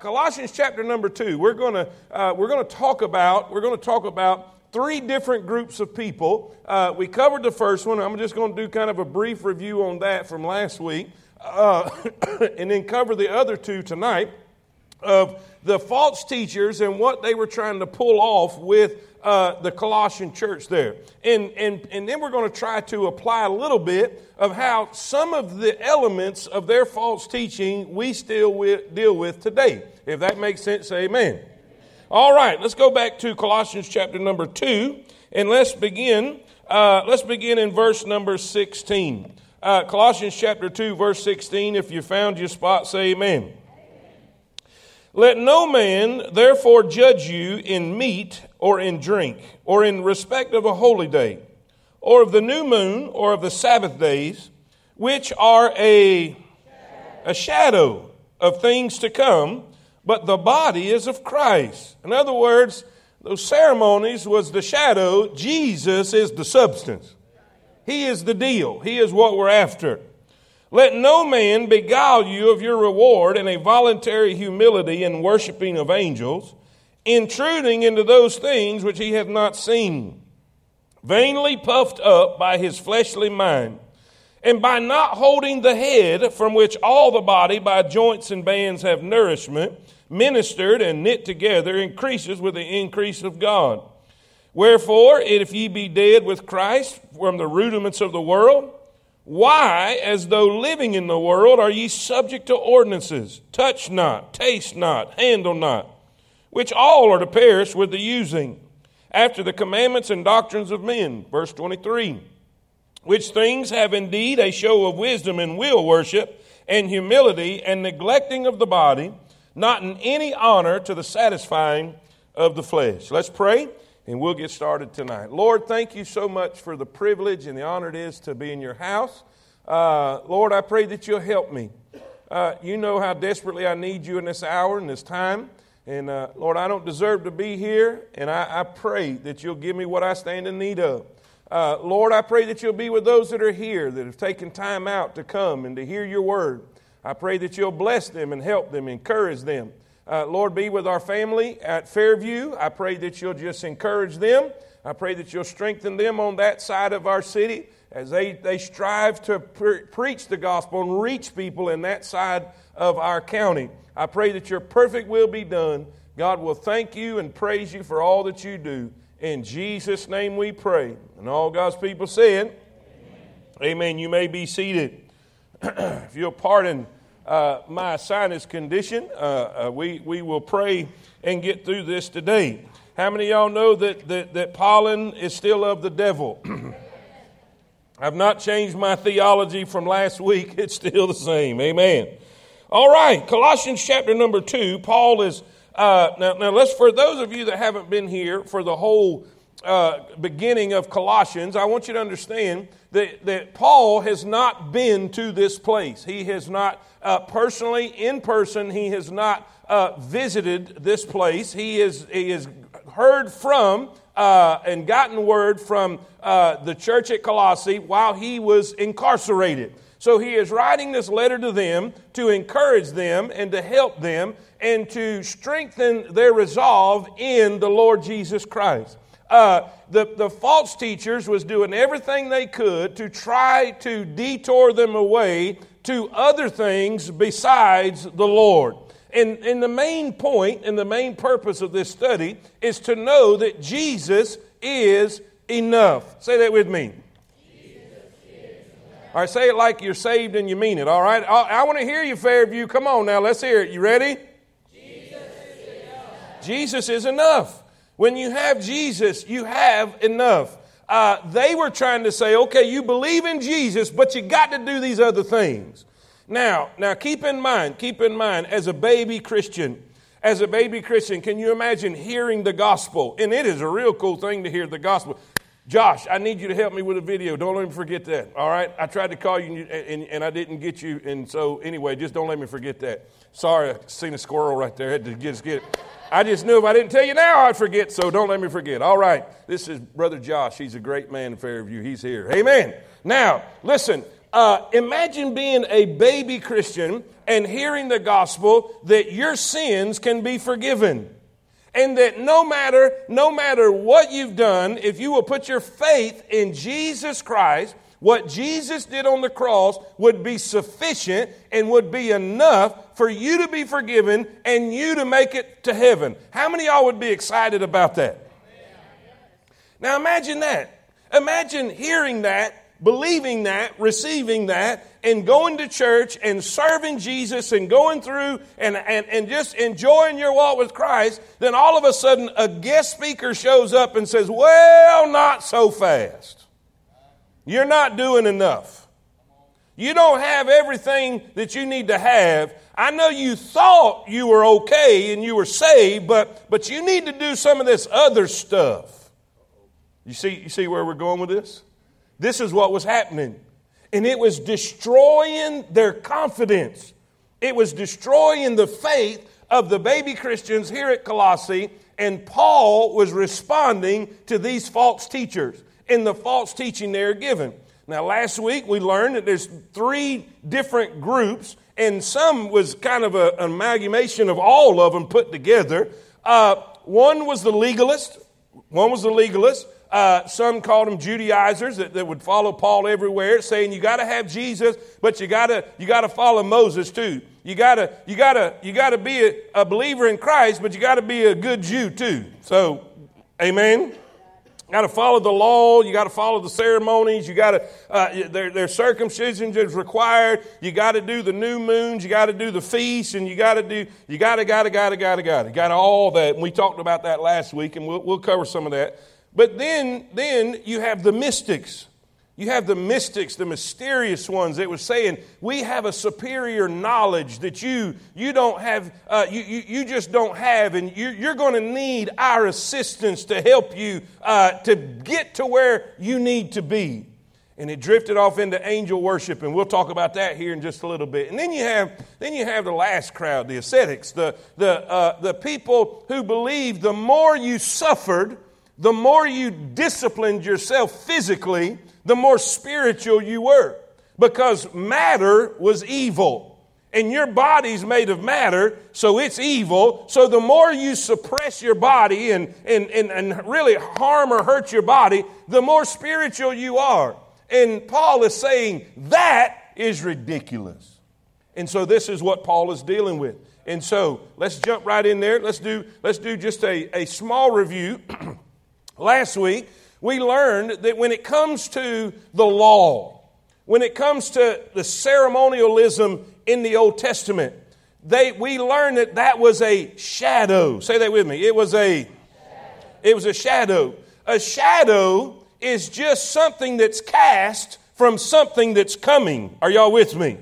Colossians chapter number 2, we're going to talk about three different groups of people. We covered the first one. I'm just going to do kind of a brief review on that from last week, and then cover the other two tonight of the false teachers and what they were trying to pull off with the Colossian church there. And then we're going to try to apply a little bit of how some of the elements of their false teaching we still deal with today. If that makes sense, say amen. All right, let's go back to Colossians chapter number 2, and let's begin in verse number 16. Colossians chapter 2, verse 16, if you found your spot, say amen. Let no man therefore judge you in meat or in drink or in respect of a holy day or of the new moon or of the Sabbath days, which are a shadow of things to come, but the body is of Christ. In other words, those ceremonies was the shadow. Jesus is the substance. He is the deal. He is what we're after. Let no man beguile you of your reward in a voluntary humility and worshiping of angels, intruding into those things which he hath not seen, vainly puffed up by his fleshly mind, and by not holding the head, from which all the body by joints and bands have nourishment, ministered and knit together, increases with the increase of God. Wherefore, if ye be dead with Christ from the rudiments of the world, why, as though living in the world, are ye subject to ordinances? Touch not, taste not, handle not, which all are to perish with the using, after the commandments and doctrines of men. Verse 23, which things have indeed a show of wisdom in will worship and humility and neglecting of the body, not in any honor to the satisfying of the flesh. Let's pray, and we'll get started tonight. Lord, thank you so much for the privilege and the honor it is to be in your house. Lord, I pray that you'll help me. You know how desperately I need you in this hour and this time. And Lord, I don't deserve to be here. And I pray that you'll give me what I stand in need of. Lord, I pray that you'll be with those that are here that have taken time out to come and to hear your word. I pray that you'll bless them and help them, encourage them. Lord, be with our family at Fairview. I pray that you'll just encourage them. I pray that you'll strengthen them on that side of our city as they strive to preach the gospel and reach people in that side of our county. I pray that your perfect will be done. God will thank you and praise you for all that you do. In Jesus' name we pray. And all God's people said, amen. Amen. You may be seated. If you'll pardon my sinus condition, we will pray and get through this today. How many of y'all know that pollen is still of the devil? I've not changed my theology from last week. It's still the same. Amen. All right. Colossians chapter number 2, Paul is, now let's, for those of you that haven't been here for the whole beginning of Colossians, I want you to understand that Paul has not been to this place. He has not personally, in person, he has not visited this place. He has heard from and gotten word from the church at Colossae while he was incarcerated. So he is writing this letter to them to encourage them and to help them and to strengthen their resolve in the Lord Jesus Christ. The false teachers was doing everything they could to try to detour them away to other things besides the Lord. And the main point and the main purpose of this study is to know that Jesus is enough. Say that with me. Jesus is enough. All right, say it like you're saved and you mean it, all right? I want to hear you, Fairview. Come on now, let's hear it. You ready? Jesus is enough. Jesus is enough. When you have Jesus, you have enough. They were trying to say, okay, you believe in Jesus, but you got to do these other things. Now keep in mind, as a baby Christian, can you imagine hearing the gospel? And it is a real cool thing to hear the gospel. Josh, I need you to help me with a video. Don't let me forget that. All right. I tried to call you and I didn't get you. And so anyway, just don't let me forget that. Sorry, I seen a squirrel right there. I had to get it. I just knew if I didn't tell you now, I'd forget, so don't let me forget. All right, this is Brother Josh. He's a great man in Fairview. He's here. Amen. Now, listen, Imagine being a baby Christian and hearing the gospel that your sins can be forgiven. And that no matter what you've done, if you will put your faith in Jesus Christ, what Jesus did on the cross would be sufficient and would be enough for you to be forgiven and you to make it to heaven. How many of y'all would be excited about that? Now imagine that. Imagine hearing that, believing that, receiving that, and going to church and serving Jesus and going through and just enjoying your walk with Christ. Then all of a sudden a guest speaker shows up and says, well, not so fast. You're not doing enough. You don't have everything that you need to have. I know you thought you were okay and you were saved, but you need to do some of this other stuff. You see where we're going with this? This is what was happening. And it was destroying their confidence. It was destroying the faith of the baby Christians here at Colossae. And Paul was responding to these false teachers and the false teaching they are given. Now, last week we learned that there's three different groups, and some was kind of an amalgamation of all of them put together. One was the legalist. Some called them Judaizers that would follow Paul everywhere, saying you got to have Jesus, but you got to follow Moses too. You got to be a believer in Christ, but you got to be a good Jew too. So, amen. Got to follow the law. You got to follow the ceremonies. You got to their circumcision is required. You got to do the new moons. You got to do the feasts, and you got to all that. And we talked about that last week, and we'll cover some of that. But then you have the mystics. You have the mystics, the mysterious ones that was saying, we have a superior knowledge that you don't have, you just don't have, and you're going to need our assistance to help you to get to where you need to be. And it drifted off into angel worship, and we'll talk about that here in just a little bit. And then you have the last crowd, the ascetics, the people who believe the more you suffered, the more you disciplined yourself physically, the more spiritual you were, because matter was evil and your body's made of matter. So it's evil. So the more you suppress your body and really harm or hurt your body, the more spiritual you are. And Paul is saying that is ridiculous. And so this is what Paul is dealing with. And so let's jump right in there. Let's do just a small review. Last week, we learned that when it comes to the law, when it comes to the ceremonialism in the Old Testament, we learned that was a shadow. Say that with me. It was a shadow. A shadow is just something that's cast from something that's coming. Are y'all with me?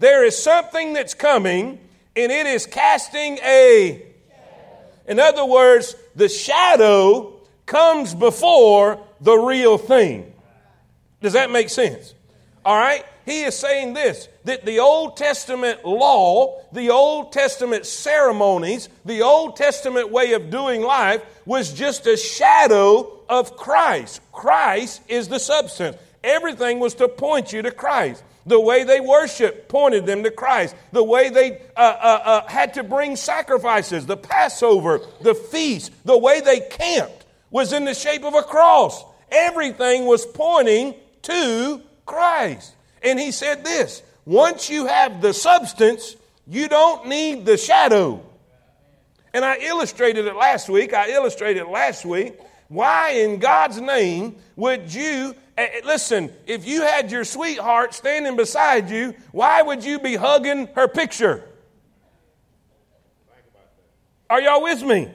There is something that's coming, and it is casting a shadow. In other words, the shadow comes before the real thing. Does that make sense? All right. He is saying this, that the Old Testament law, the Old Testament ceremonies, the Old Testament way of doing life was just a shadow of Christ. Christ is the substance. Everything was to point you to Christ. The way they worshiped pointed them to Christ. The way they had to bring sacrifices, the Passover, the feast, the way they camped was in the shape of a cross. Everything was pointing to Christ. And he said this, once you have the substance, you don't need the shadow. And I illustrated it last week. Why in God's name would you, listen, if you had your sweetheart standing beside you, why would you be hugging her picture? Are y'all with me?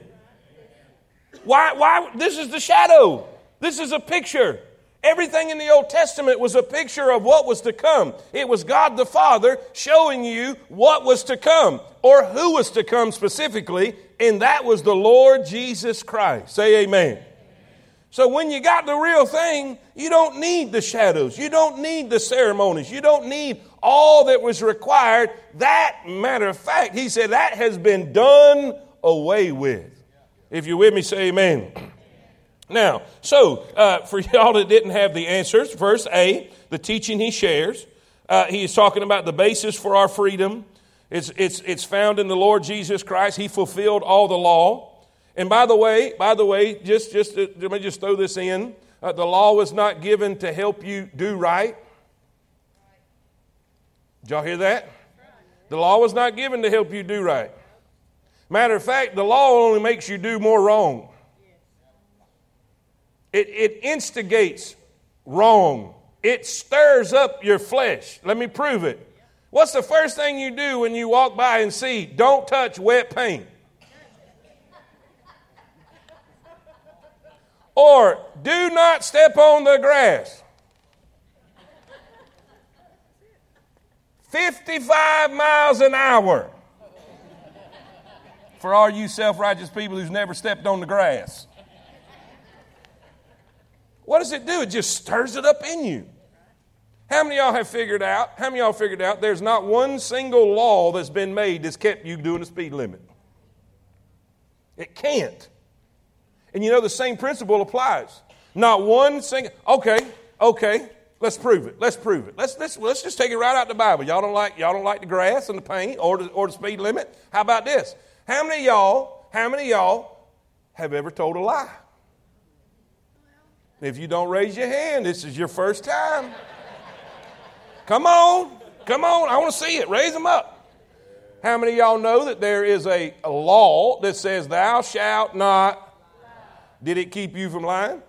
Why? This is the shadow. This is a picture. Everything in the Old Testament was a picture of what was to come. It was God the Father showing you what was to come or who was to come specifically, and that was the Lord Jesus Christ. Say amen. So when you got the real thing, you don't need the shadows. You don't need the ceremonies. You don't need all that was required. That matter of fact, he said that has been done away with. If you're with me, say amen. Now, so for y'all that didn't have the answers, verse A, the teaching he shares. He's talking about the basis for our freedom. It's found in the Lord Jesus Christ. He fulfilled all the law. And by the way, let me just throw this in. The law was not given to help you do right. Did y'all hear that? The law was not given to help you do right. Matter of fact, the law only makes you do more wrong. It instigates wrong. It stirs up your flesh. Let me prove it. What's the first thing you do when you walk by and see, don't touch wet paint? Or do not step on the grass. 55 miles an hour. For all you self-righteous people who's never stepped on the grass. What does it do? It just stirs it up in you. How many of y'all figured out there's not one single law that's been made that's kept you doing the speed limit? It can't. And you know the same principle applies. Not one single. Okay. Let's prove it. Let's just take it right out the Bible. Y'all don't like the grass and the paint or the speed limit. How about this? How many of y'all have ever told a lie? If you don't raise your hand, this is your first time. Come on. I want to see it. Raise them up. How many of y'all know that there is a law that says thou shalt not? Did it keep you from lying?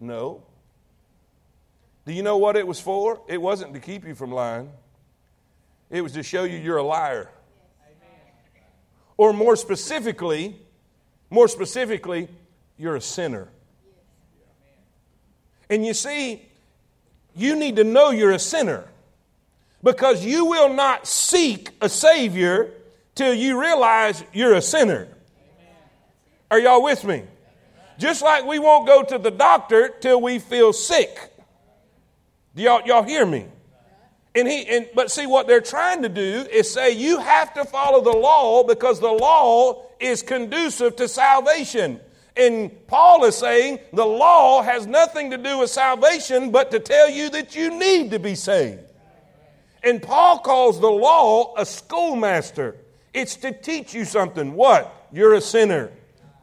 No. Do you know what it was for? It wasn't to keep you from lying. It was to show you you're a liar. Or more specifically, you're a sinner. And you see, you need to know you're a sinner because you will not seek a Savior till you realize you're a sinner. Are y'all with me? Just like we won't go to the doctor till we feel sick. Do y'all hear me? But see, what they're trying to do is say you have to follow the law because the law is conducive to salvation. And Paul is saying the law has nothing to do with salvation but to tell you that you need to be saved. And Paul calls the law a schoolmaster. It's to teach you something. What? You're a sinner.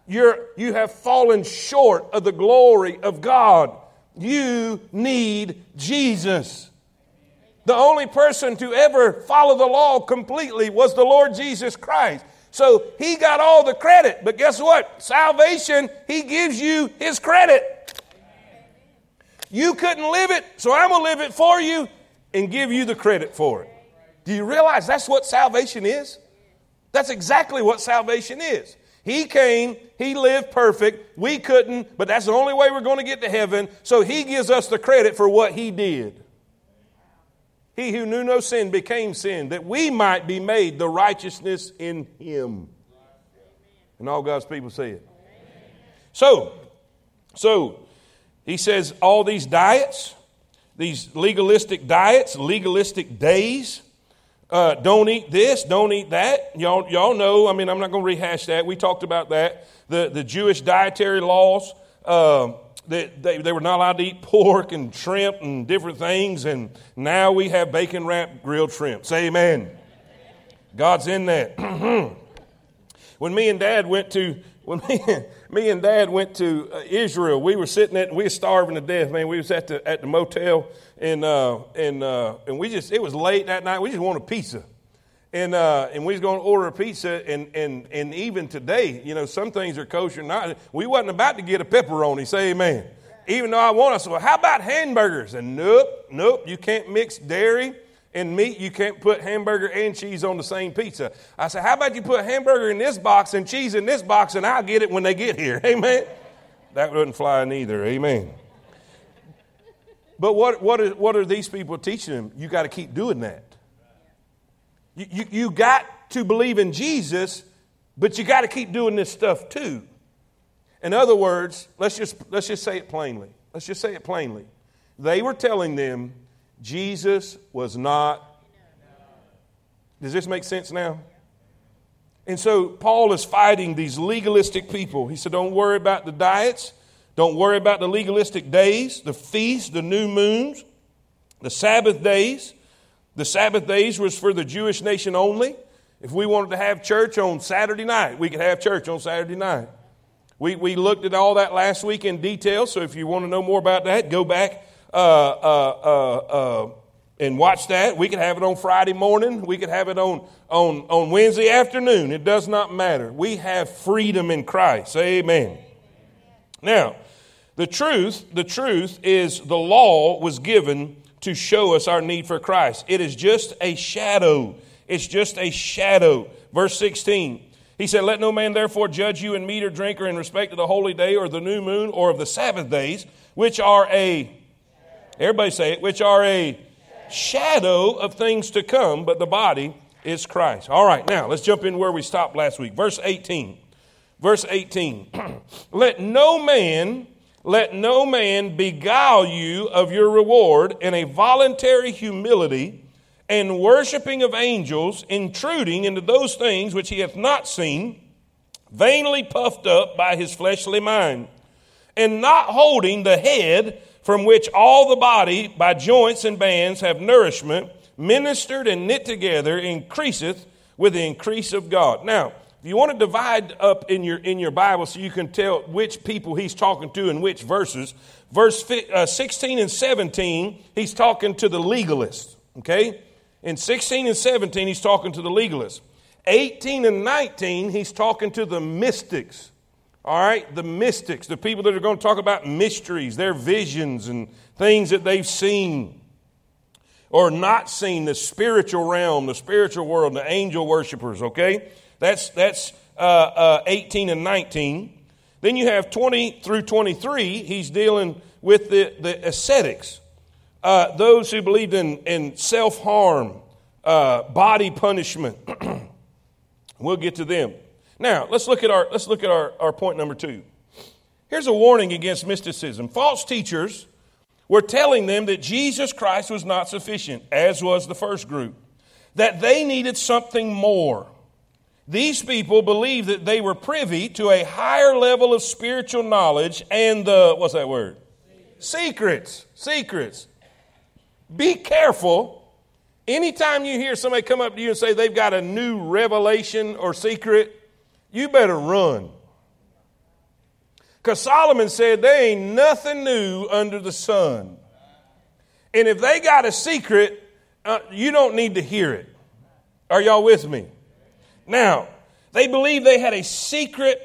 You have fallen short of the glory of God. You need Jesus. The only person to ever follow the law completely was the Lord Jesus Christ. So he got all the credit. But guess what? Salvation, he gives you his credit. You couldn't live it, so I'm going to live it for you and give you the credit for it. Do you realize that's what salvation is? That's exactly what salvation is. He came, he lived perfect, we couldn't, but that's the only way we're going to get to heaven, so he gives us the credit for what he did. He who knew no sin became sin, that we might be made the righteousness in him. And all God's people say it. So he says all these diets, these legalistic diets, legalistic days, don't eat this, don't eat that. Y'all know, I mean, I'm not going to rehash that. We talked about that. The Jewish dietary laws, they were not allowed to eat pork and shrimp and different things. And now we have bacon-wrapped grilled shrimp. Say amen. God's in that. When me and Dad went to Israel, we were sitting at, we were starving to death, man. We was at the motel, and we just, it was late that night. We just wanted pizza, and we was going to order a pizza, and even today, you know, some things are kosher. Not, we wasn't about to get a pepperoni. Say amen. Even though I said, well, how about hamburgers? And nope, you can't mix dairy and meat. You can't put hamburger and cheese on the same pizza. I said, how about you put hamburger in this box and cheese in this box, and I'll get it when they get here. Amen. That wouldn't fly neither. Amen. But what are these people teaching them? You got to keep doing that. You got to believe in Jesus, but you got to keep doing this stuff too. In other words, let's just say it plainly. They were telling them Jesus was not. Does this make sense now? And so Paul is fighting these legalistic people. He said, don't worry about the diets. Don't worry about the legalistic days, the feasts, the new moons, the Sabbath days, The Sabbath days was for the Jewish nation only. If we wanted to have church on Saturday night, we could have church on Saturday night. We looked at all that last week in detail, so if you want to know more about that, go back and watch that. We could have it on Friday morning. We could have it on Wednesday afternoon. It does not matter. We have freedom in Christ. Amen. Now, the truth is the law was given to show us our need for Christ. It is just a shadow. It's just a shadow. Verse 16, he said, "Let no man therefore judge you in meat or drink or in respect of the holy day or the new moon or of the Sabbath days, which are a," everybody say it, "which are a shadow of things to come, but the body is Christ." All right, now let's jump in where we stopped last week. Verse 18. Verse 18. Let no man beguile you of your reward in a voluntary humility and worshiping of angels, intruding into those things which he hath not seen, vainly puffed up by his fleshly mind, and not holding the head, from which all the body by joints and bands have nourishment, ministered and knit together, increaseth with the increase of God. Now, if you want to divide up in your Bible so you can tell which people he's talking to and which verses, verse 16 and 17, he's talking to the legalist, okay? In 16 and 17, he's talking to the legalist. 18 and 19, he's talking to the mystics, all right? The mystics, the people that are going to talk about mysteries, their visions and things that they've seen or not seen, the spiritual realm, the spiritual world, the angel worshipers, okay? That's 18 and 19. Then you have 20 through 23. He's dealing with the ascetics, those who believed in self-harm, body punishment. We'll get to them. Now let's look at our point number two. Here's a warning against mysticism. False teachers were telling them that Jesus Christ was not sufficient, as was the first group, that they needed something more. These people believed that they were privy to a higher level of spiritual knowledge and the, what's that word? Secrets. Be careful. Anytime you hear somebody come up to you and say they've got a new revelation or secret, you better run. Because Solomon said there ain't nothing new under the sun. And if they got a secret, you don't need to hear it. Are y'all with me? Now, they believed they had a secret,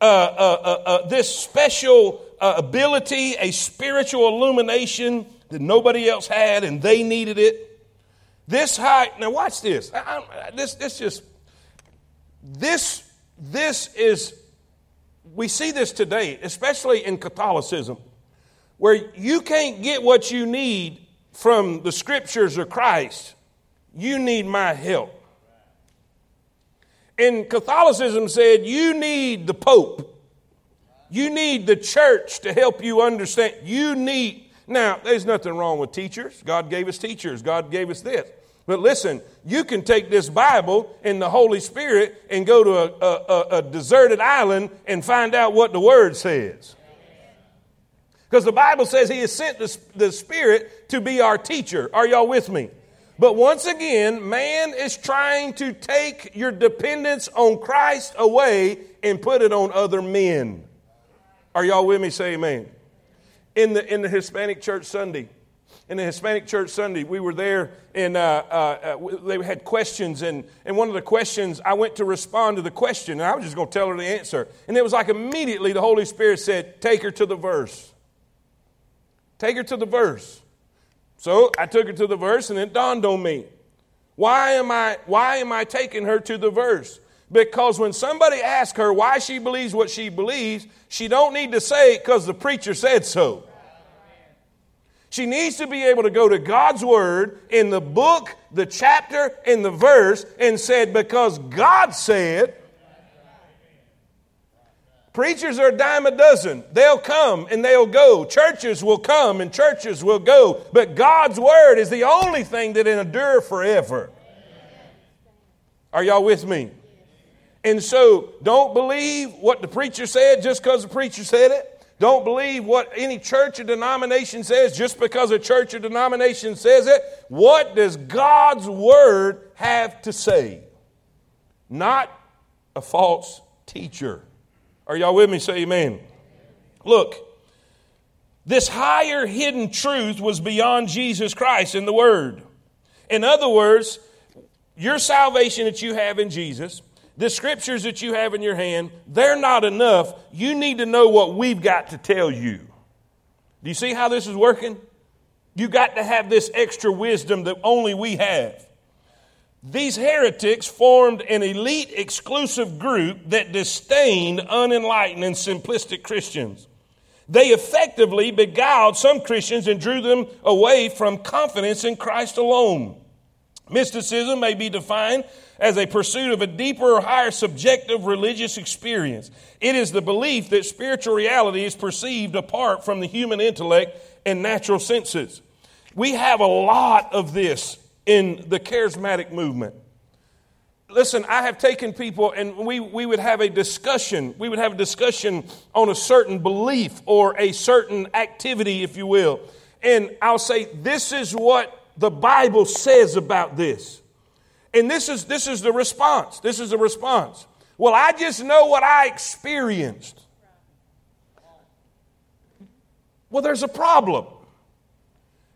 this special ability, a spiritual illumination that nobody else had, and they needed it. This high, now watch this. We see this today, especially in Catholicism, where you can't get what you need from the Scriptures or Christ. You need my help. And Catholicism said, you need the Pope. You need the church to help you understand. Now, there's nothing wrong with teachers. God gave us teachers. God gave us this. But listen, you can take this Bible and the Holy Spirit and go to a deserted island and find out what the Word says. Because the Bible says He has sent the Spirit to be our teacher. Are y'all with me? But once again, man is trying to take your dependence on Christ away and put it on other men. Are y'all with me? Say amen. In the Hispanic Church Sunday, we were there and they had questions. And one of the questions, I went to respond to the question, and I was just going to tell her the answer. And it was like immediately the Holy Spirit said, take her to the verse. Take her to the verse. So I took her to the verse, and it dawned on me. Why am I taking her to the verse? Because when somebody asks her why she believes what she believes, she don't need to say it because the preacher said so. She needs to be able to go to God's Word in the book, the chapter, and the verse, and said, because God said. Preachers are a dime a dozen. They'll come and they'll go. Churches will come and churches will go. But God's Word is the only thing that endures forever. Are y'all with me? And so don't believe what the preacher said just because the preacher said it. Don't believe what any church or denomination says just because a church or denomination says it. What does God's word have to say? Not a false teacher. Are y'all with me? Say amen. Look, this higher hidden truth was beyond Jesus Christ in the word. In other words, your salvation that you have in Jesus, the scriptures that you have in your hand, they're not enough. You need to know what we've got to tell you. Do you see how this is working? You got to have this extra wisdom that only we have. These heretics formed an elite exclusive group that disdained unenlightened and simplistic Christians. They effectively beguiled some Christians and drew them away from confidence in Christ alone. Mysticism may be defined as a pursuit of a deeper or higher subjective religious experience. It is the belief that spiritual reality is perceived apart from the human intellect and natural senses. We have a lot of this in the charismatic movement. Listen, I have taken people and we would have a discussion. We would have a discussion on a certain belief or a certain activity, if you will. And I'll say, this is what the Bible says about this. And this is the response. This is the response. Well, I just know what I experienced. Well, there's a problem.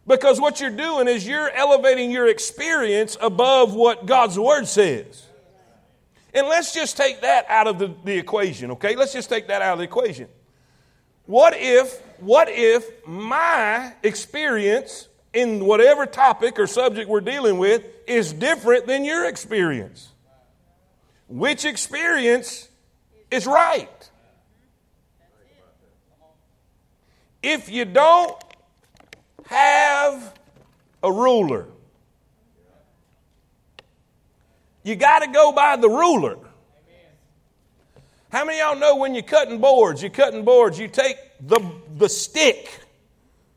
Because what you're doing is you're elevating your experience above what God's word says. And let's just take that out of the equation, okay? Let's just take that out of the equation. What if my experience in whatever topic or subject we're dealing with is different than your experience? Which experience is right? If you don't have a ruler, you got to go by the ruler. How many of y'all know when you're cutting boards, you take the stick,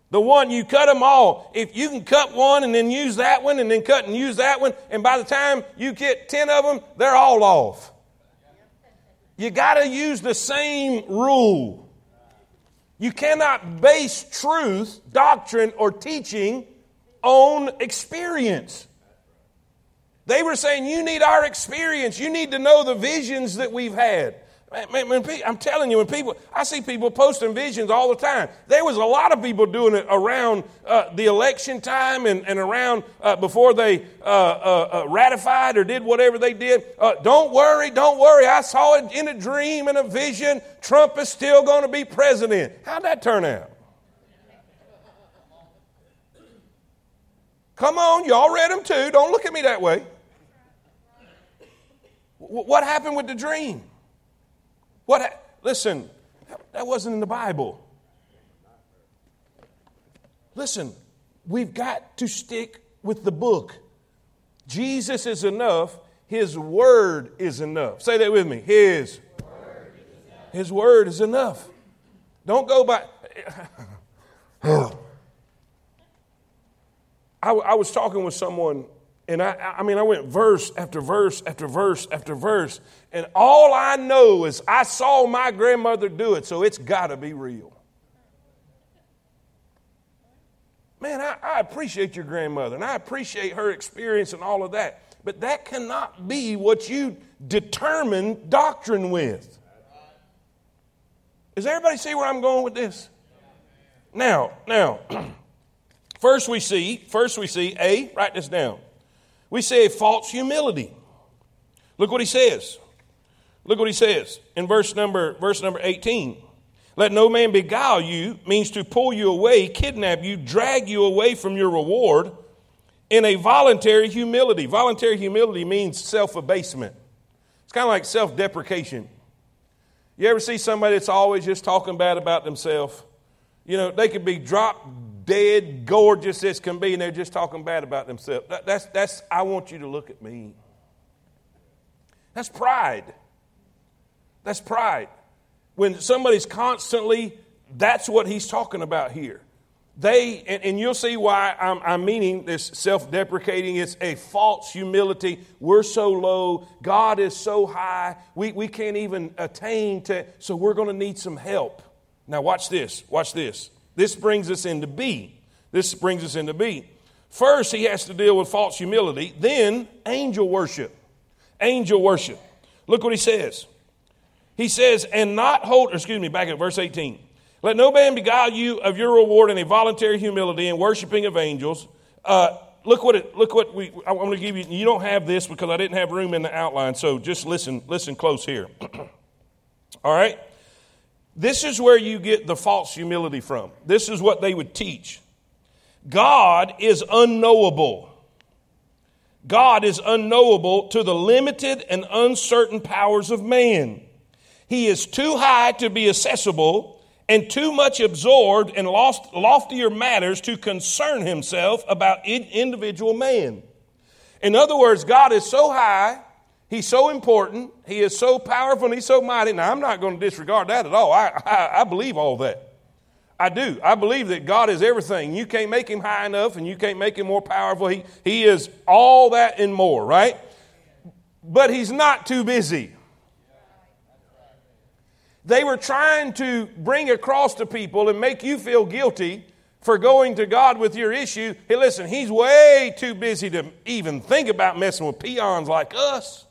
the one you cut them all. If you can cut one and then use that one and then cut and use that one, and by the time you get 10 of them, they're all off. You got to use the same rule. You cannot base truth, doctrine, or teaching on experience. They were saying, you need our experience. You need to know the visions that we've had. I'm telling you, I see people posting visions all the time. There was a lot of people doing it around the election time and around before they ratified or did whatever they did. Don't worry. I saw it in a dream and a vision. Trump is still going to be president. How'd that turn out? Come on, y'all read them too. Don't look at me that way. What happened with the dream? Listen, that wasn't in the Bible. Listen, we've got to stick with the book. Jesus is enough. His word is enough. Say that with me. His word is enough. Don't go by. I was talking with someone. And I went verse after verse after verse after verse. And all I know is I saw my grandmother do it, so it's got to be real. Man, I appreciate your grandmother, and I appreciate her experience and all of that. But that cannot be what you determine doctrine with. Does everybody see where I'm going with this? Now, first we see, write this down. We see a false humility. Look what he says. Look what he says in verse number 18. Let no man beguile you means to pull you away, kidnap you, drag you away from your reward in a voluntary humility. Voluntary humility means self-abasement. It's kind of like self-deprecation. You ever see somebody that's always just talking bad about themselves? You know, they could be dropped dead gorgeous as can be, and they're just talking bad about themselves. That's I want you to look at me. That's pride. That's pride. When somebody's constantly, that's what he's talking about here. And you'll see why I'm meaning this self-deprecating. It's a false humility. We're so low. God is so high. We can't even attain to, so we're going to need some help. Now watch this. Watch this. This brings us into B. This brings us into B. First, he has to deal with false humility. Then angel worship. Angel worship. Look what he says. He says, and not hold, back at verse 18. Let no man beguile you of your reward in a voluntary humility and worshiping of angels. I'm going to give you. You don't have this because I didn't have room in the outline. So just listen close here. All right. This is where you get the false humility from. This is what they would teach. God is unknowable. God is unknowable to the limited and uncertain powers of man. He is too high to be accessible and too much absorbed in loftier matters to concern himself about individual man. In other words, God is so high, he's so important, he is so powerful, and he's so mighty. Now, I'm not going to disregard that at all. I believe all that. I do. I believe that God is everything. You can't make him high enough and you can't make him more powerful. He is all that and more, right? But he's not too busy. They were trying to bring across to people and make you feel guilty for going to God with your issue. Hey, listen, he's way too busy to even think about messing with peons like us.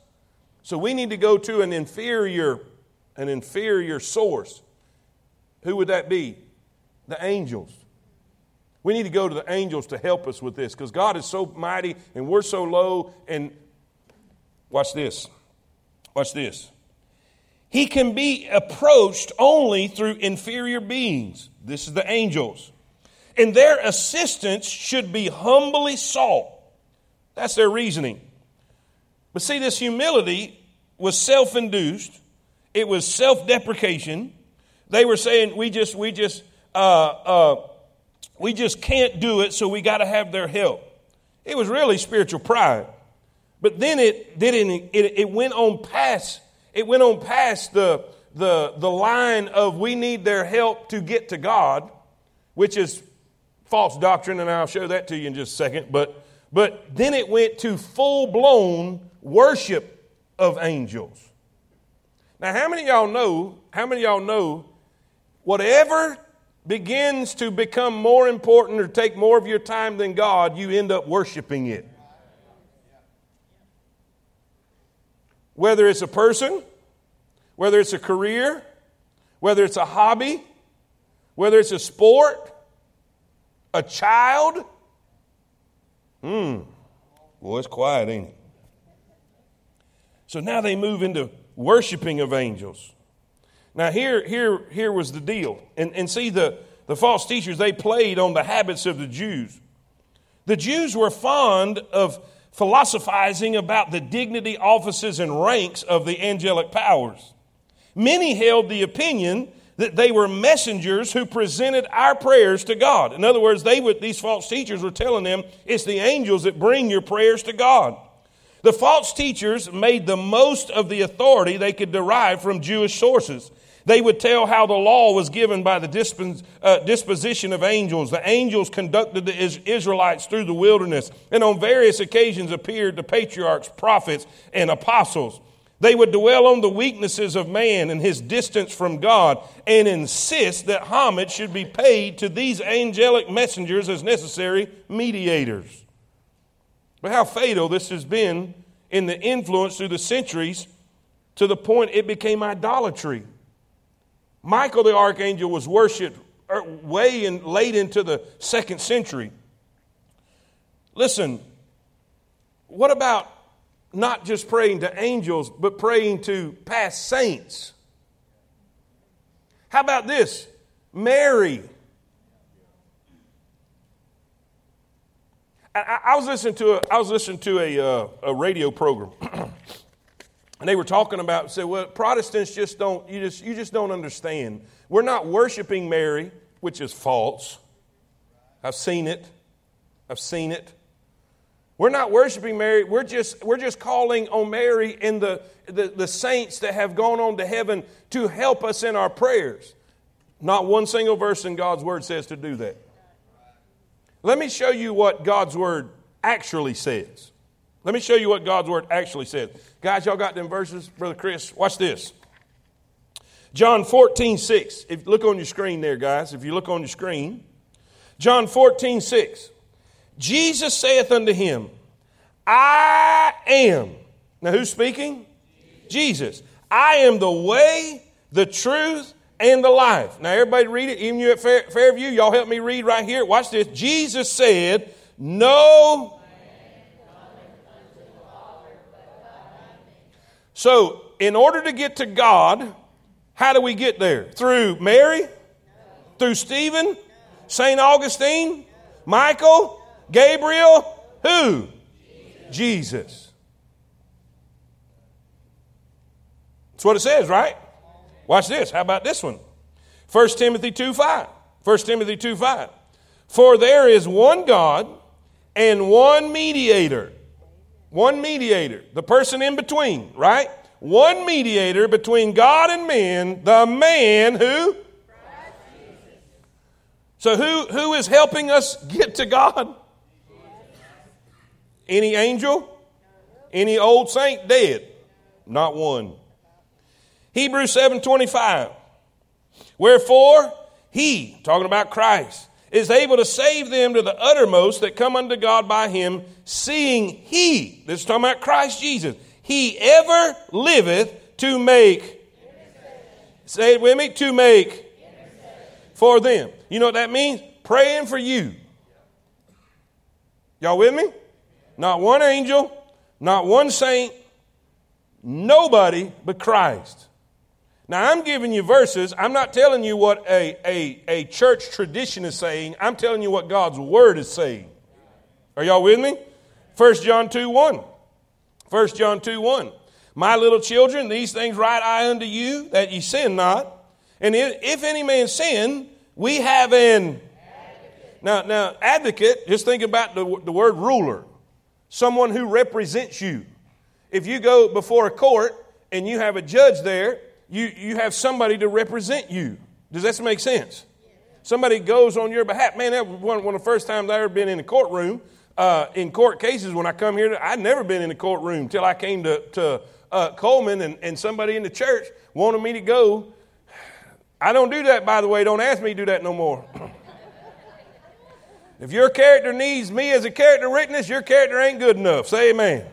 So we need to go to an inferior source. Who would that be? The angels. We need to go to the angels to help us with this because God is so mighty and we're so low. And watch this. Watch this. He can be approached only through inferior beings. This is the angels. And their assistance should be humbly sought. That's their reasoning. But see, this humility was self-induced. It was self-deprecation. They were saying, we just can't do it, so we got to have their help. It was really spiritual pride, but then it went on past the line of we need their help to get to God, which is false doctrine, and I'll show that to you in just a second. But then it went to full blown worship of angels. Now, how many of y'all know? Whatever begins to become more important or take more of your time than God, you end up worshiping it. Whether it's a person, whether it's a career, whether it's a hobby, whether it's a sport, a child. Boy, it's quiet, ain't it? So now they move into worshiping of angels. Now, here was the deal. And see, the false teachers, they played on the habits of the Jews. The Jews were fond of philosophizing about the dignity, offices, and ranks of the angelic powers. Many held the opinion that they were messengers who presented our prayers to God. In other words, these false teachers were telling them, it's the angels that bring your prayers to God. The false teachers made the most of the authority they could derive from Jewish sources. They would tell how the law was given by the disposition of angels. The angels conducted the Israelites through the wilderness and on various occasions appeared to patriarchs, prophets, and apostles. They would dwell on the weaknesses of man and his distance from God and insist that homage should be paid to these angelic messengers as necessary mediators. But how fatal this has been in the influence through the centuries to the point it became idolatry. Michael the archangel was worshipped late into the 2nd century. Listen, what about not just praying to angels, but praying to past saints? How about this? Mary. I was listening to a radio program, and they were talking about, said, well, Protestants just don't understand. We're not worshiping Mary, which is false. I've seen it. We're not worshiping Mary. We're just calling on Mary and the saints that have gone on to heaven to help us in our prayers. Not one single verse in God's word says to do that. Let me show you what God's word actually says. Guys, y'all got them verses? Brother Chris, watch this. John 14:6. If you look on your screen there, guys. If you look on your screen. John 14:6. Jesus saith unto him, I am. Now who's speaking? Jesus. I am the way, the truth, and the life. Now everybody read it. Even you at Fairview, y'all help me read right here. Watch this. Jesus said, no. So in order to get to God, how do we get there? Through Mary? No. Through Stephen? No. St. Augustine? No. Michael? No. Gabriel? Who? Jesus. Jesus. That's what it says, right? Watch this. How about this one? 1 Timothy 2:5. 1 Timothy 2:5. For there is one God and one mediator. One mediator. The person in between, right? One mediator between God and men, the man who? Christ Jesus. So who is helping us get to God? Any angel? Any old saint? Dead. Not one. Hebrews 7:25. Wherefore he, talking about Christ, is able to save them to the uttermost that come unto God by him, seeing he, this is talking about Christ Jesus, he ever liveth to make, say it with me, to make for them. You know what that means? Praying for you. Y'all with me? Not one angel, not one saint, nobody but Christ. Now I'm giving you verses. I'm not telling you what a church tradition is saying. I'm telling you what God's word is saying. Are y'all with me? 1 John 2:1. 1 John 2:1. My little children, these things write I unto you, that ye sin not. And if any man sin, we have an advocate. Now, advocate, just think about the word ruler. Someone who represents you. If you go before a court and you have a judge there, you have somebody to represent you. Does that make sense? Somebody goes on your behalf. Man, that was one of the first times I ever been in a courtroom. In court cases, when I come here, I'd never been in a courtroom until I came to Coleman, and somebody in the church wanted me to go. I don't do that, by the way. Don't ask me to do that no more. If your character needs me as a character witness, your character ain't good enough. Say amen.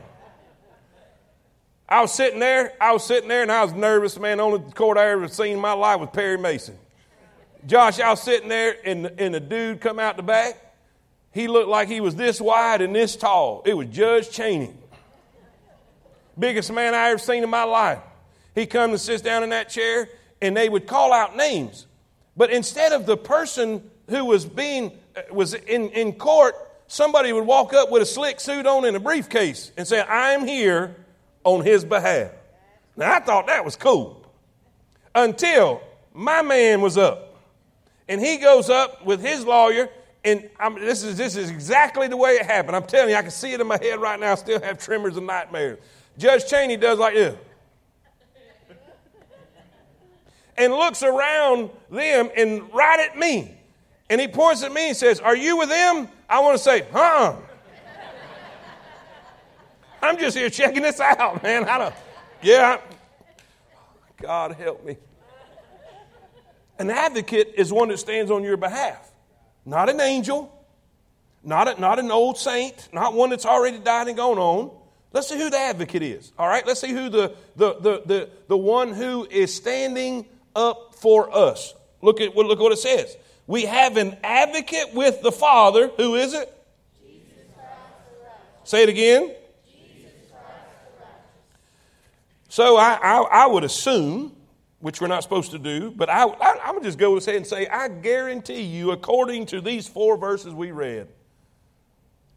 I was sitting there, and I was nervous, man. The only court I ever seen in my life was Perry Mason. Josh, I was sitting there, and the dude come out the back. He looked like he was this wide and this tall. It was Judge Cheney. Biggest man I ever seen in my life. He come and sits down in that chair, and they would call out names. But instead of the person who was in court, somebody would walk up with a slick suit on and a briefcase and say, I'm here on his behalf. Now, I thought that was cool until my man was up. And he goes up with his lawyer. And this is exactly the way it happened. I'm telling you, I can see it in my head right now. I still have tremors and nightmares. Judge Cheney does like this. And looks around them and right at me. And he points at me and says, are you with them? I want to say, huh? I'm just here checking this out, man. God help me. An advocate is one that stands on your behalf. Not an angel, not an old saint, not one that's already died and gone on. Let's see who the advocate is. All right, let's see who the one who is standing up for us. Look what it says. We have an advocate with the Father. Who is it? Jesus Christ the righteous. Say it again. Jesus Christ the righteous. So I would assume, which we're not supposed to do, but I'm going to just go ahead and say, I guarantee you, according to these 4 verses we read,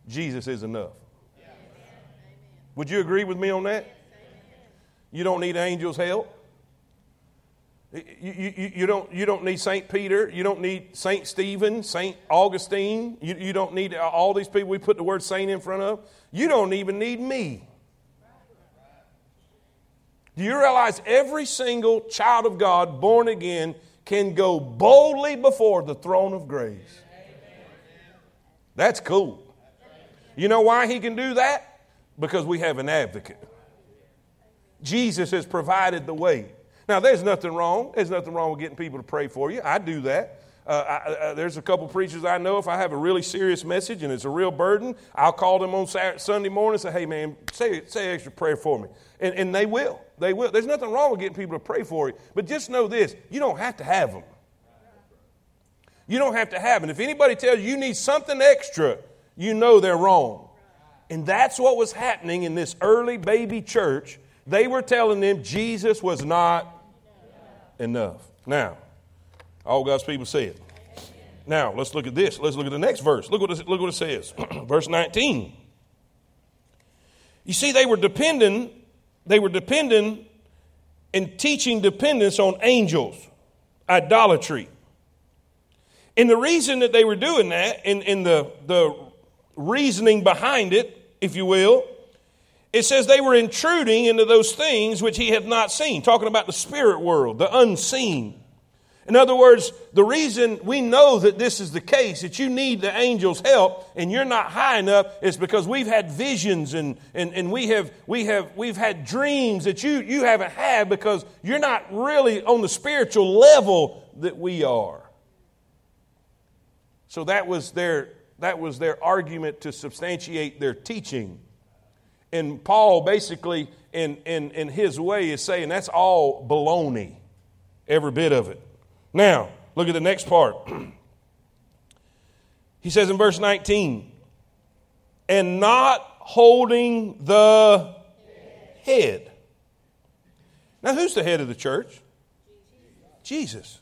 Jesus is enough. Yeah. Would you agree with me on that? Yes, you don't need angels' help. You don't need St. Peter. You don't need St. Stephen, St. Augustine. You don't need all these people we put the word saint in front of. You don't even need me. Do you realize every single child of God born again can go boldly before the throne of grace? That's cool. You know why he can do that? Because we have an advocate. Jesus has provided the way. Now, there's nothing wrong. There's nothing wrong with getting people to pray for you. I do that. There's a couple preachers I know, if I have a really serious message and it's a real burden, I'll call them on Saturday, Sunday morning and say, hey, man, say extra prayer for me. And they will. They will. There's nothing wrong with getting people to pray for you. But just know this, you don't have to have them. You don't have to have them. If anybody tells you need something extra, you know they're wrong. And that's what was happening in this early baby church. They were telling them Jesus was not enough. Now, all God's people said. Now, let's look at this. Let's look at the next verse. Look what it says. Verse 19. You see, they were dependent and teaching dependence on angels, idolatry. And the reason that they were doing that, and the reasoning behind it, if you will, it says they were intruding into those things which he had not seen, talking about the spirit world, the unseen. In other words, the reason we know that this is the case, that you need the angel's help and you're not high enough, is because we've had visions and we've had dreams that you haven't had because you're not really on the spiritual level that we are. So that was their argument to substantiate their teaching. And Paul basically in his way is saying that's all baloney, every bit of it. Now, look at the next part. He says in verse 19, and not holding the head. Now, who's the head of the church? Jesus.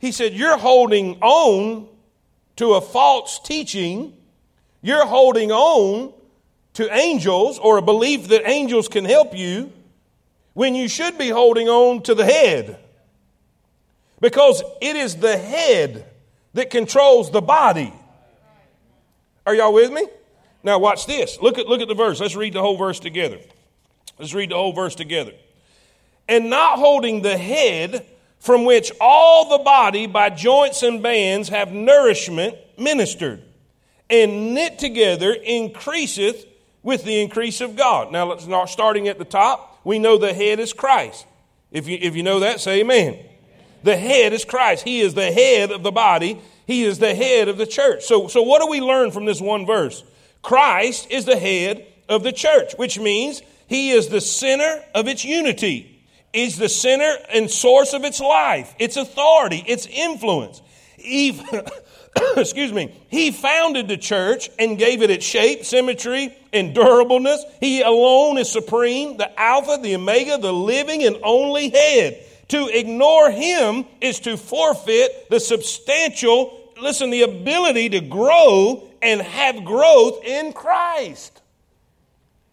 He said, you're holding on to a false teaching. You're holding on to angels or a belief that angels can help you when you should be holding on to the head. Because it is the head that controls the body. Are y'all with me? Now watch this. Look at the verse. Let's read the whole verse together. And not holding the head, from which all the body by joints and bands have nourishment ministered, and knit together increaseth with the increase of God. Now let's not starting at the top. We know the head is Christ. If you know that, say amen. The head is Christ. He is the head of the body. He is the head of the church. So what do we learn from this one verse? Christ is the head of the church, which means he is the center of its unity. He's the center and source of its life, its authority, its influence. He founded the church and gave it its shape, symmetry, and durableness. He alone is supreme, the Alpha, the Omega, the living and only head. To ignore him is to forfeit the substantial, the ability to grow and have growth in Christ.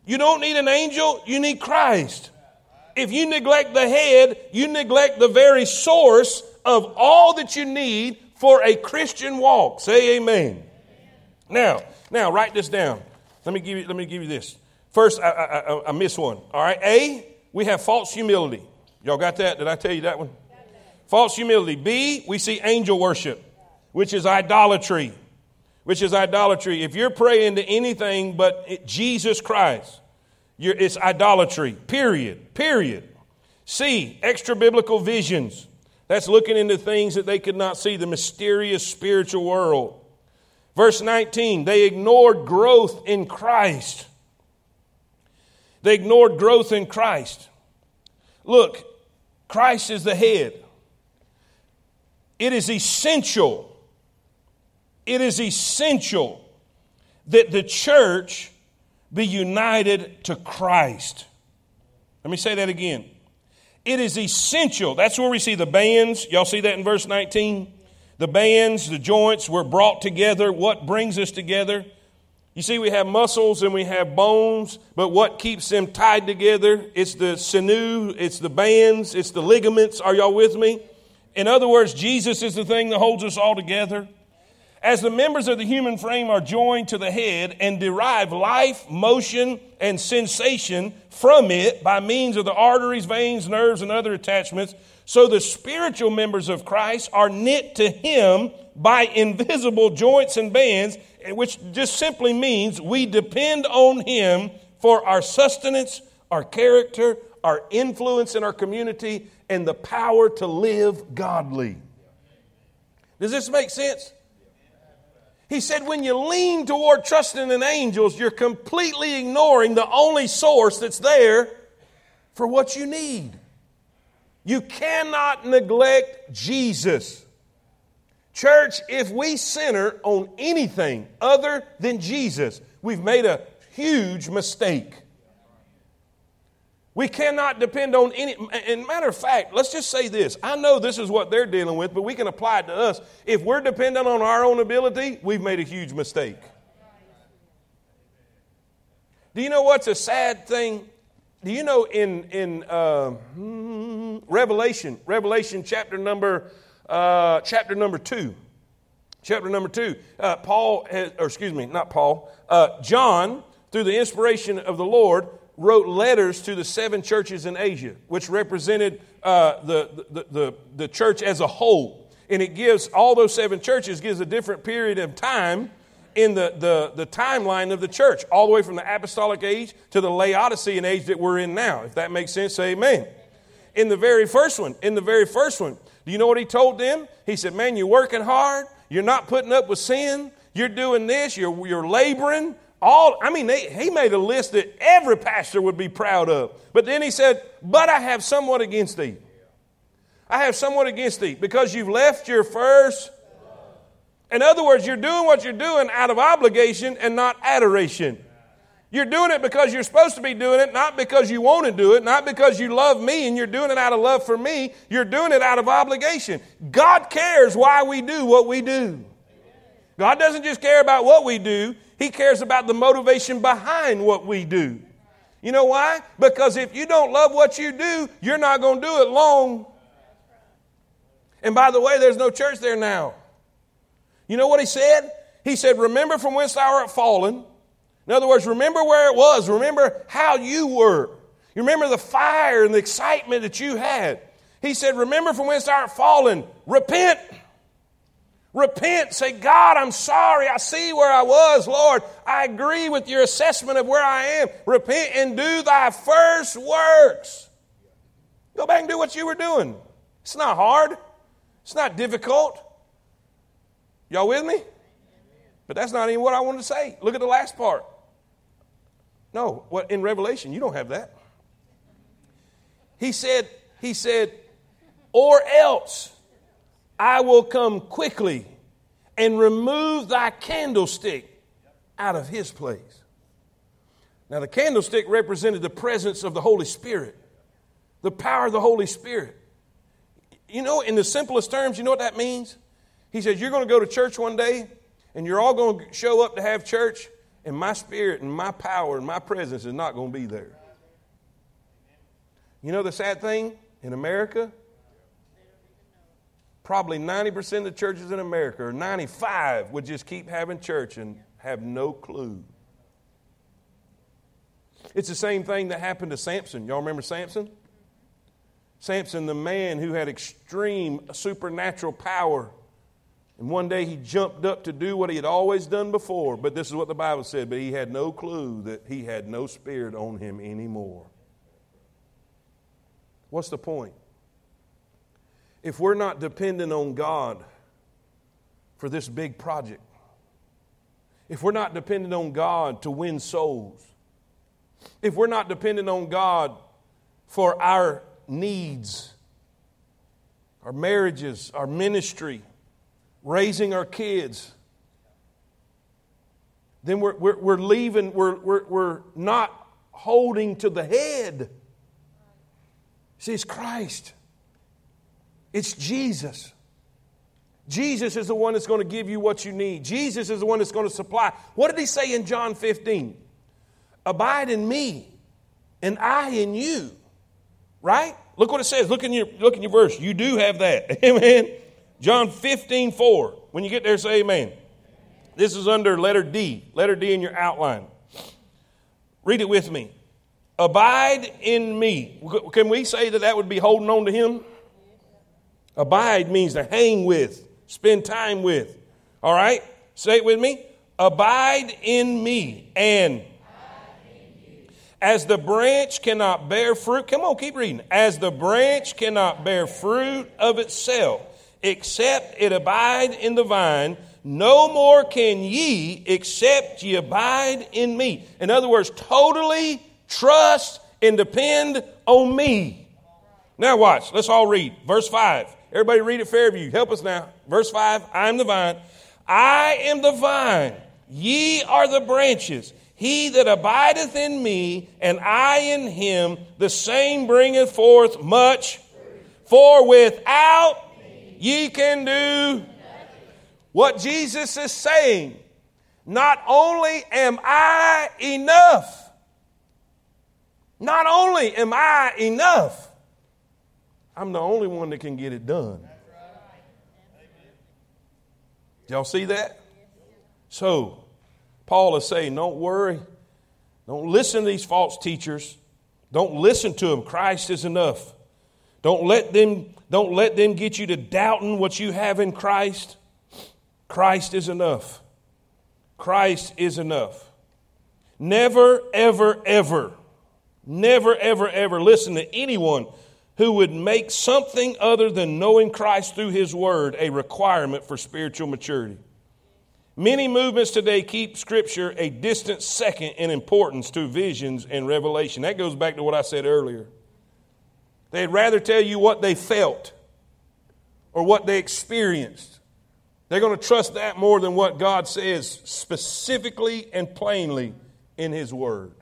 You don't need an angel, you need Christ. If you neglect the head, you neglect the very source of all that you need for a Christian walk. Say amen. Now write this down. Let me give you this. First, I missed one. All right. A, we have false humility. Y'all got that? Did I tell you that one? False humility. B, we see angel worship, which is idolatry. If you're praying to anything but Jesus Christ, it's idolatry. Period. C, extra biblical visions. That's looking into things that they could not see, the mysterious spiritual world. Verse 19, they ignored growth in Christ. Look, Christ is the head. It is essential that the church be united to Christ. Let me say that again. It is essential. That's where we see the bands. Y'all see that in verse 19? The bands, the joints were brought together. What brings us together? You see, we have muscles and we have bones, but what keeps them tied together? It's the sinew, it's the bands, it's the ligaments. Are y'all with me? In other words, Jesus is the thing that holds us all together. As the members of the human frame are joined to the head and derive life, motion, and sensation from it by means of the arteries, veins, nerves, and other attachments, so the spiritual members of Christ are knit to him by invisible joints and bands, which just simply means we depend on him for our sustenance, our character, our influence in our community, and the power to live godly. Does this make sense? He said, when you lean toward trusting in angels, you're completely ignoring the only source that's there for what you need. You cannot neglect Jesus. Church, if we center on anything other than Jesus, we've made a huge mistake. We cannot depend on any. And matter of fact, let's just say this. I know this is what they're dealing with, but we can apply it to us. If we're dependent on our own ability, we've made a huge mistake. Do you know what's a sad thing? Do you know in Revelation chapter number two, John, through the inspiration of the Lord, wrote letters to the seven churches in Asia, which represented the church as a whole. And it gives, all those seven churches, gives a different period of time in the timeline of the church, all the way from the apostolic age to the Laodicean age that we're in now. If that makes sense, say amen. In the very first one, do you know what he told them? He said, man, you're working hard. You're not putting up with sin. You're doing this. You're laboring. He made a list that every pastor would be proud of. But then he said, but I have somewhat against thee. I have somewhat against thee, because you've left your first. In other words, you're doing what you're doing out of obligation and not adoration. You're doing it because you're supposed to be doing it, not because you want to do it, not because you love me and you're doing it out of love for me. You're doing it out of obligation. God cares why we do what we do. God doesn't just care about what we do. He cares about the motivation behind what we do. You know why? Because if you don't love what you do, you're not going to do it long. And by the way, there's no church there now. You know what he said? He said, remember from whence thou art fallen. In other words, remember where it was. Remember how you were. You remember the fire and the excitement that you had. He said, remember from whence thou art fallen. Repent. Repent, say, God, I'm sorry. I see where I was, Lord. I agree with your assessment of where I am. Repent and do thy first works. Go back and do what you were doing. It's not hard. It's not difficult. Y'all with me? But that's not even what I wanted to say. Look at the last part. No, what in Revelation, you don't have that. He said, or else I will come quickly and remove thy candlestick out of his place. Now, the candlestick represented the presence of the Holy Spirit, the power of the Holy Spirit. You know, in the simplest terms, you know what that means? He says, you're going to go to church one day, and you're all going to show up to have church, and my spirit and my power and my presence is not going to be there. You know the sad thing in America? Probably 90% of the churches in America, or 95%, would just keep having church and have no clue. It's the same thing that happened to Samson. Y'all remember Samson? Samson, the man who had extreme supernatural power. And one day he jumped up to do what he had always done before. But this is what the Bible said. But he had no clue that he had no spirit on him anymore. What's the point? If we're not dependent on God for this big project, if we're not dependent on God to win souls, if we're not dependent on God for our needs, our marriages, our ministry, raising our kids, then we're leaving, we're not holding to the head. See, it's Christ. It's Jesus. Jesus is the one that's going to give you what you need. Jesus is the one that's going to supply. What did he say in John 15? Abide in me, and I in you. Right? Look what it says. Look in your verse. You do have that. Amen. John 15:4. When you get there, say amen. This is under letter D. Letter D in your outline. Read it with me. Abide in me. Can we say that would be holding on to him? Abide means to hang with, spend time with. All right? Say it with me. Abide in me and As the branch cannot bear fruit, come on, keep reading. As the branch cannot bear fruit of itself, except it abide in the vine, no more can ye, except ye abide in me. In other words, totally trust and depend on me. Now watch, let's all read. Verse 5. Everybody read it, Fairview. Help us now. Verse 5, I am the vine. I am the vine. Ye are the branches. He that abideth in me, and I in him, the same bringeth forth much. For without ye can do nothing. What Jesus is saying, not only am I enough, not only am I enough, I'm the only one that can get it done. Did y'all see that? So, Paul is saying, don't worry. Don't listen to these false teachers. Don't listen to them. Christ is enough. Don't let them get you to doubting what you have in Christ. Christ is enough. Christ is enough. Never, ever, ever, never, ever, ever listen to anyone who would make something other than knowing Christ through His Word a requirement for spiritual maturity. Many movements today keep Scripture a distant second in importance to visions and revelation. That goes back to what I said earlier. They'd rather tell you what they felt or what they experienced. They're going to trust that more than what God says specifically and plainly in His Word.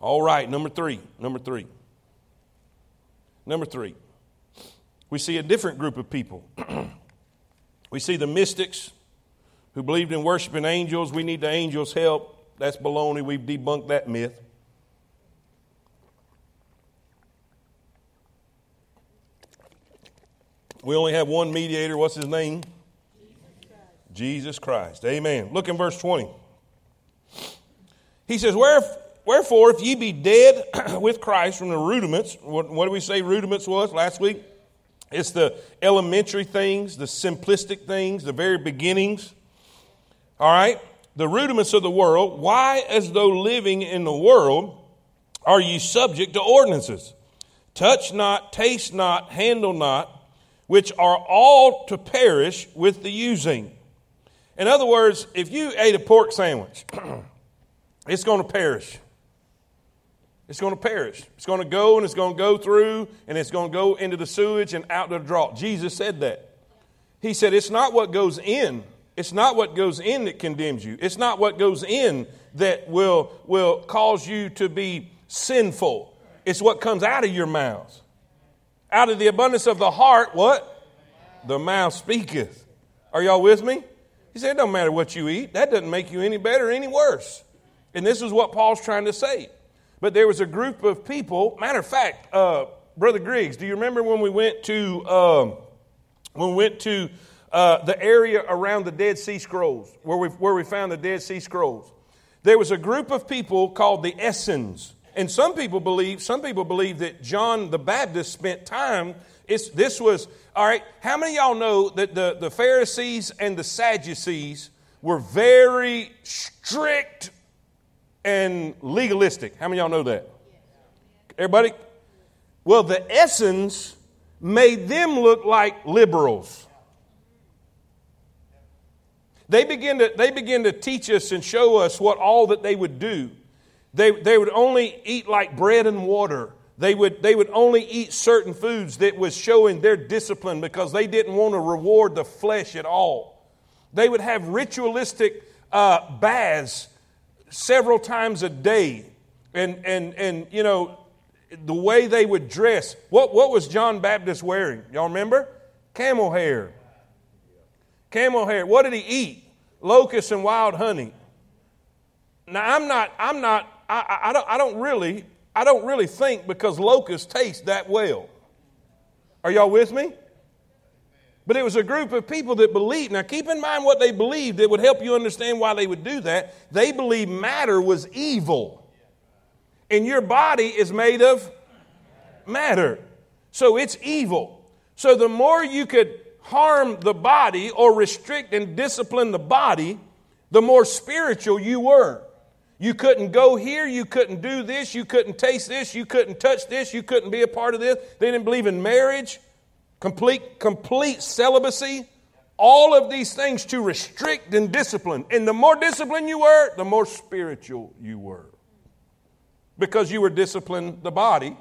All right, number three. We see a different group of people. We see the mystics who believed in worshiping angels. We need the angels' help. That's baloney. We've debunked that myth. We only have one mediator. What's his name? Jesus Christ. Amen. Look in verse 20. He says, Wherefore, if ye be dead with Christ from the rudiments, what did we say rudiments was last week? It's the elementary things, the simplistic things, the very beginnings. All right? The rudiments of the world. Why, as though living in the world, are ye subject to ordinances? Touch not, taste not, handle not, which are all to perish with the using. In other words, if you ate a pork sandwich, it's going to perish. It's going to perish. It's going to go and it's going to go through and it's going to go into the sewage and out to the draught. Jesus said that. He said, it's not what goes in. It's not what goes in that condemns you. It's not what goes in that will cause you to be sinful. It's what comes out of your mouth. Out of the abundance of the heart, what? The mouth speaketh. Are y'all with me? He said, it don't matter what you eat. That doesn't make you any better, any worse. And this is what Paul's trying to say. But there was a group of people. Matter of fact, Brother Griggs, do you remember when we went to the area around the Dead Sea Scrolls, where we found the Dead Sea Scrolls? There was a group of people called the Essenes. And some people believe that John the Baptist spent time. All right, how many of y'all know that the Pharisees and the Sadducees were very strict and legalistic? How many of y'all know that? Everybody? Well, the Essenes made them look like liberals. They begin to teach us and show us what all that they would do. They would only eat like bread and water. They would only eat certain foods that was showing their discipline because they didn't want to reward the flesh at all. They would have ritualistic baths several times a day. And you know, the way they would dress. What was John Baptist wearing? Y'all remember? Camel hair. Camel hair. What did he eat? Locusts and wild honey. Now I don't really think because locusts taste that well. Are y'all with me? But it was a group of people that believed. Now keep in mind what they believed. It would help you understand why they would do that. They believed matter was evil. And your body is made of matter. So it's evil. So the more you could harm the body or restrict and discipline the body, the more spiritual you were. You couldn't go here. You couldn't do this. You couldn't taste this. You couldn't touch this. You couldn't be a part of this. They didn't believe in marriage, complete celibacy. All of these things to restrict and discipline. And the more disciplined you were, the more spiritual you were. Because you were disciplining the body.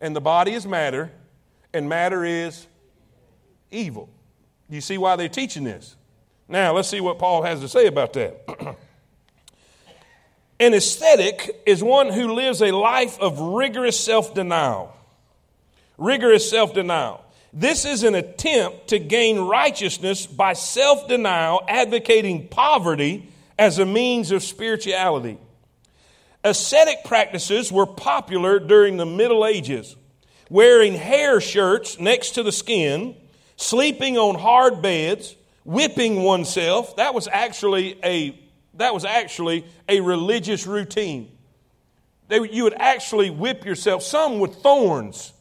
And the body is matter. And matter is evil. You see why they're teaching this? Now, let's see what Paul has to say about that. An ascetic is one who lives a life of rigorous self-denial. Rigorous self-denial. This is an attempt to gain righteousness by self-denial, advocating poverty as a means of spirituality. Ascetic practices were popular during the Middle Ages, wearing hair shirts next to the skin, sleeping on hard beds, whipping oneself. That was actually a religious routine. You would actually whip yourself, some with thorns,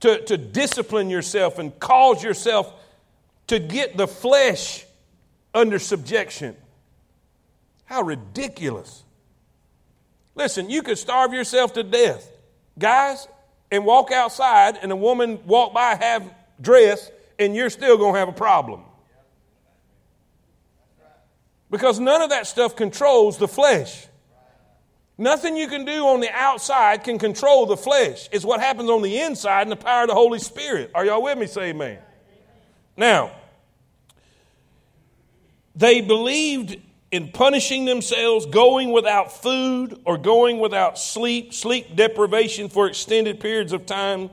to discipline yourself and cause yourself to get the flesh under subjection. How ridiculous. Listen, you could starve yourself to death, guys, and walk outside and a woman walk by half dressed and you're still going to have a problem. Because none of that stuff controls the flesh. Nothing you can do on the outside can control the flesh. It's what happens on the inside in the power of the Holy Spirit. Are y'all with me? Say amen. Now, they believed in punishing themselves, going without food or going without sleep deprivation for extended periods of time.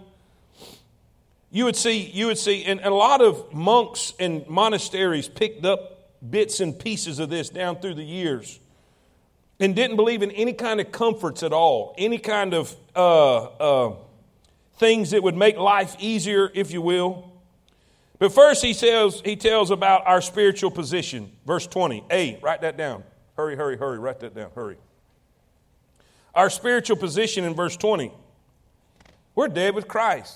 You would see, and a lot of monks and monasteries picked up bits and pieces of this down through the years. And didn't believe in any kind of comforts at all, any kind of things that would make life easier, if you will. But first he tells about our spiritual position. Verse 20a, write that down. Hurry, write that down, hurry. Our spiritual position in verse 20. We're dead with Christ.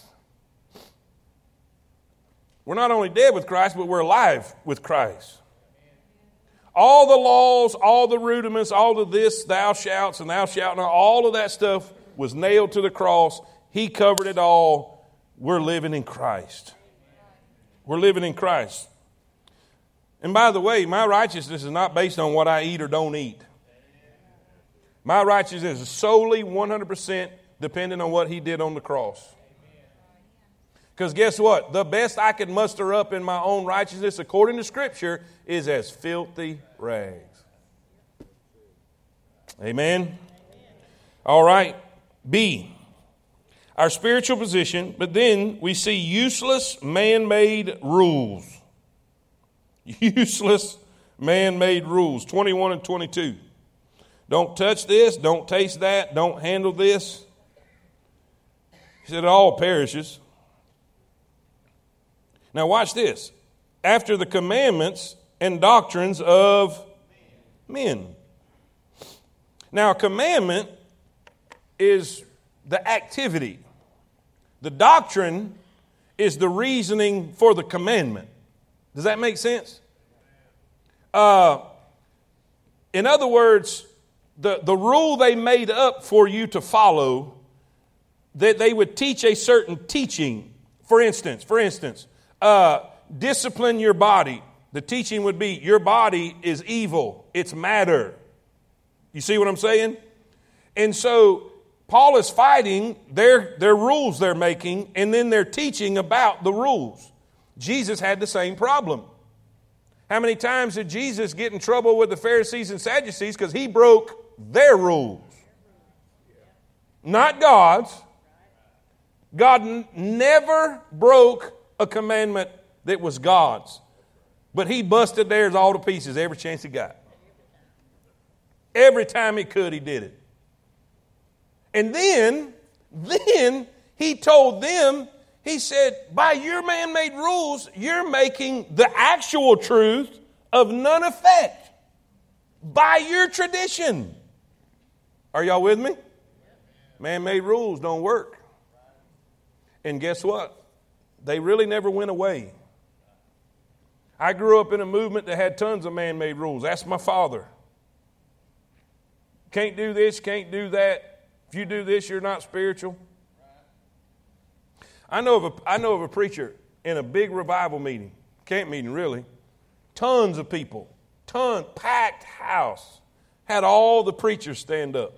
We're not only dead with Christ, but we're alive with Christ. All the laws, all the rudiments, all of this, thou shalt and thou shalt not, all of that stuff was nailed to the cross. He covered it all. We're living in Christ. We're living in Christ. And by the way, my righteousness is not based on what I eat or don't eat. My righteousness is solely 100% dependent on what he did on the cross. Because guess what? The best I could muster up in my own righteousness, according to Scripture, is as filthy rags. Amen? All right. B, our spiritual position, but then we see useless man-made rules. Useless man-made rules, 21 and 22. Don't touch this, don't taste that, don't handle this. He said it all perishes. Now watch this. After the commandments and doctrines of men. Now a commandment is the activity. The doctrine is the reasoning for the commandment. Does that make sense? In other words, the rule they made up for you to follow, that they would teach a certain teaching. For instance, discipline your body. The teaching would be your body is evil. It's matter. You see what I'm saying? And so Paul is fighting their rules they're making and then their teaching about the rules. Jesus had the same problem. How many times did Jesus get in trouble with the Pharisees and Sadducees because he broke their rules? Not God's. God never broke a commandment that was God's. But he busted theirs all to pieces every chance he got. Every time he could, he did it. And then he told them, he said, by your man-made rules, you're making the actual truth of none effect by your tradition. Are y'all with me? Man-made rules don't work. And guess what? They really never went away. I grew up in a movement that had tons of man-made rules. Ask my father. Can't do this, can't do that. If you do this, you're not spiritual. I know of a preacher in a big revival meeting, camp meeting really, tons of people, packed house, had all the preachers stand up.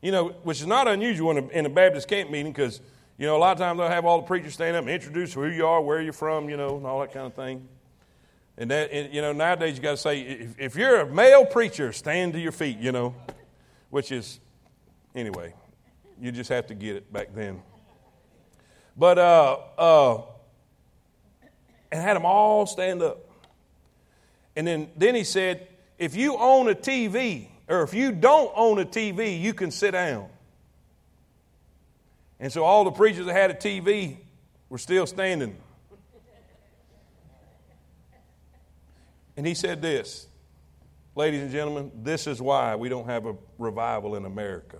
You know, which is not unusual in a Baptist camp meeting because, you know, a lot of times they'll have all the preachers stand up and introduce who you are, where you're from, you know, and all that kind of thing. And you know, nowadays you got to say, if you're a male preacher, stand to your feet, you know, which is, anyway, you just have to get it back then. But, and had them all stand up. And then he said, if you own a TV, or if you don't own a TV, you can sit down. And so all the preachers that had a TV were still standing. And he said this, ladies and gentlemen, this is why we don't have a revival in America.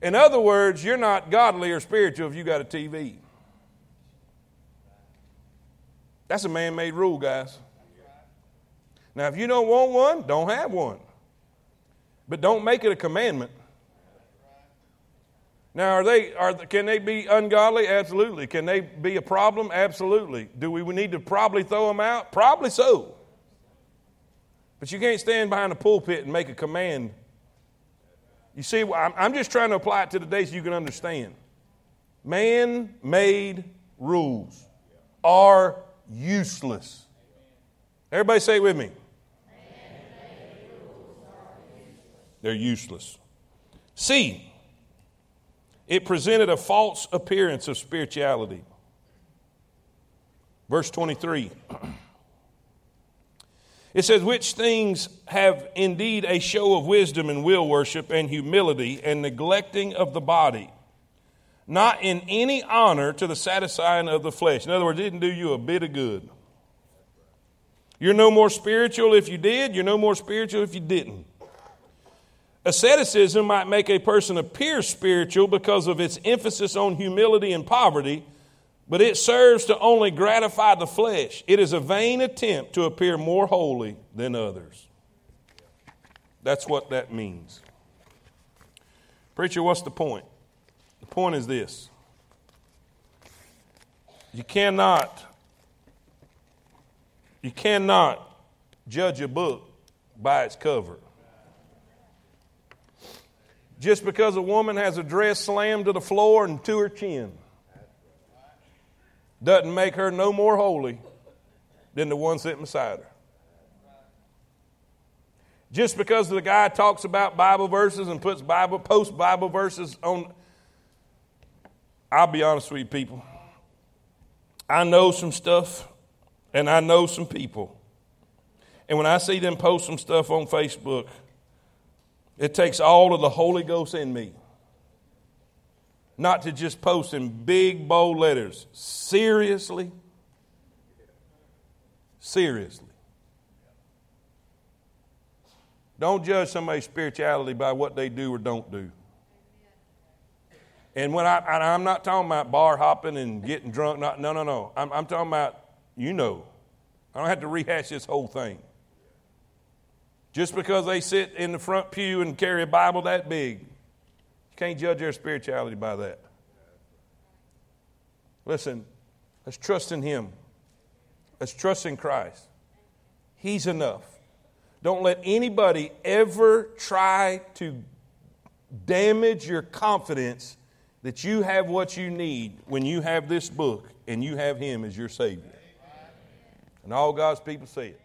In other words, you're not godly or spiritual if you got a TV. That's a man-made rule, guys. Now, if you don't want one, don't have one. But don't make it a commandment. Now, can they be ungodly? Absolutely. Can they be a problem? Absolutely. Do we need to probably throw them out? Probably so. But you can't stand behind a pulpit and make a command. You see, I'm just trying to apply it to today so you can understand. Man-made rules are useless. Everybody say it with me. Man-made rules are useless. They're useless. See. It presented a false appearance of spirituality. Verse 23. It says, which things have indeed a show of wisdom and will worship and humility and neglecting of the body, not in any honor to the satisfying of the flesh. In other words, it didn't do you a bit of good. You're no more spiritual if you did. You're no more spiritual if you didn't. Asceticism might make a person appear spiritual because of its emphasis on humility and poverty, but it serves to only gratify the flesh. It is a vain attempt to appear more holy than others. That's what that means. Preacher, what's the point? The point is this. You cannot judge a book by its cover. Just because a woman has a dress slammed to the floor and to her chin doesn't make her no more holy than the one sitting beside her. Just because the guy talks about Bible verses and puts Bible verses on, I'll be honest with you people. I know some stuff and I know some people. And when I see them post some stuff on Facebook, it takes all of the Holy Ghost in me not to just post in big, bold letters. Seriously? Seriously. Don't judge somebody's spirituality by what they do or don't do. And I'm not talking about bar hopping and getting drunk. No. I'm talking about, you know. I don't have to rehash this whole thing. Just because they sit in the front pew and carry a Bible that big, you can't judge their spirituality by that. Listen, let's trust in Him. Let's trust in Christ. He's enough. Don't let anybody ever try to damage your confidence that you have what you need when you have this book and you have Him as your Savior. And all God's people say it.